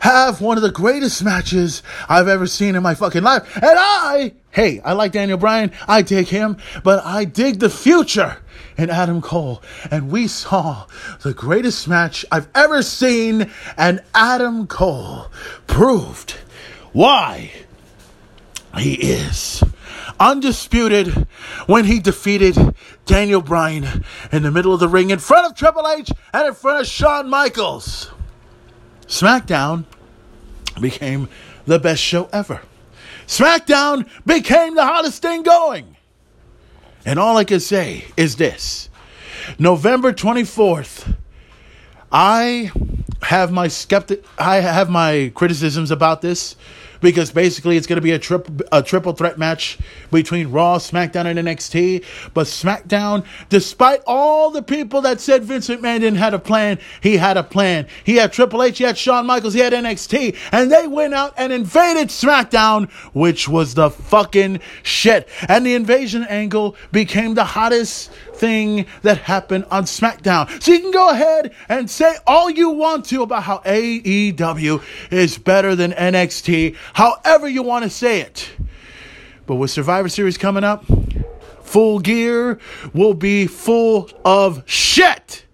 have one of the greatest matches I've ever seen in my fucking life. And I, hey, I like Daniel Bryan. I dig him, but I dig the future in Adam Cole. And we saw the greatest match I've ever seen. And Adam Cole proved why he is undisputed when he defeated Daniel Bryan in the middle of the ring in front of Triple H and in front of Shawn Michaels. SmackDown became the best show ever. SmackDown became the hottest thing going. And all I can say is this. November twenty-fourth, I have my skeptic I have my criticisms about this, because basically it's going to be a trip a triple threat match between Raw, SmackDown, and N X T. But SmackDown, despite all the people that said Vince McMahon didn't have a plan, he had a plan. He had Triple H, he had Shawn Michaels, he had N X T, and they went out and invaded SmackDown, which was the fucking shit. And the invasion angle became the hottest thing that happened on SmackDown. So you can go ahead and say all you want to about how A E W is better than N X T, however you want to say it. But with Survivor Series coming up, Full Gear will be full of shit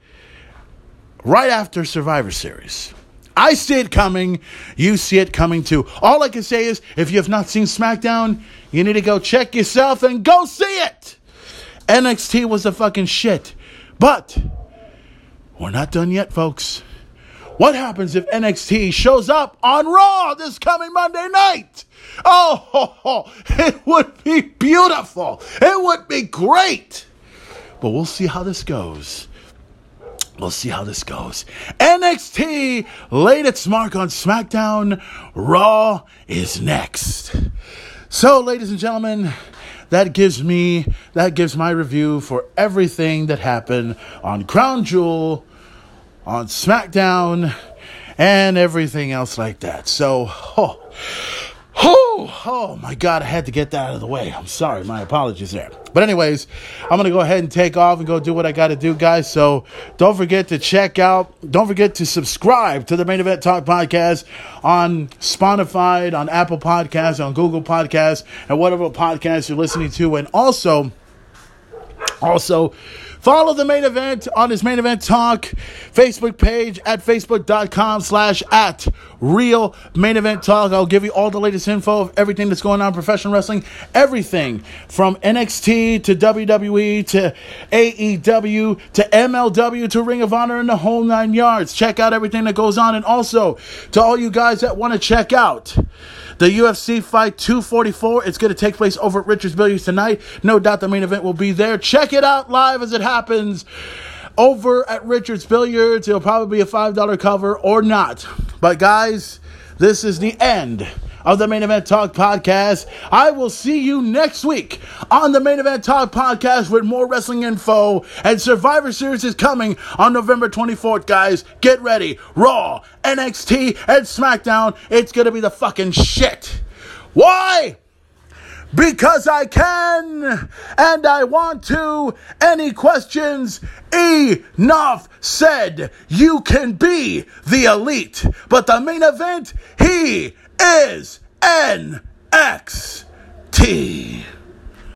right after Survivor Series. I see it coming. You see it coming too. All I can say is, if you have not seen SmackDown, you need to go check yourself and go see it. N X T was the fucking shit. But we're not done yet, folks. What happens if N X T shows up on Raw this coming Monday night? Oh, ho, ho. It would be beautiful. It would be great. But we'll see how this goes. We'll see how this goes. N X T laid its mark on SmackDown. Raw is next. So, ladies and gentlemen, that gives me, that gives my review for everything that happened on Crown Jewel, on SmackDown, and everything else like that. So, oh, oh, oh my God, I had to get that out of the way. I'm sorry, my apologies there. But anyways, I'm going to go ahead and take off and go do what I got to do, guys. So don't forget to check out, don't forget to subscribe to the Main Event Talk Podcast on Spotify, on Apple Podcasts, on Google Podcasts, and whatever podcast you're listening to. And also, also, follow the Main Event on his Main Event Talk Facebook page at facebook.com slash at real main event talk. I'll give you all the latest info of everything that's going on in professional wrestling. Everything from N X T to W W E to A E W to M L W to Ring of Honor and the whole nine yards. Check out everything that goes on. And also to all you guys that want to check out the U F C Fight two forty-four, it's going to take place over at Richard's Billiards tonight. No doubt the main event will be there. Check it out live as it happens over at Richard's Billiards. It'll probably be a five dollar cover or not. But guys, this is the end of the Main Event Talk Podcast. I will see you next week on the Main Event Talk Podcast with more wrestling info. And Survivor Series is coming on November twenty-fourth, guys. Get ready. Raw, N X T, and SmackDown. It's going to be the fucking shit. Why? Because I can, and I want to. Any questions? Enough said. You can be the elite, but the main event, he is N X T.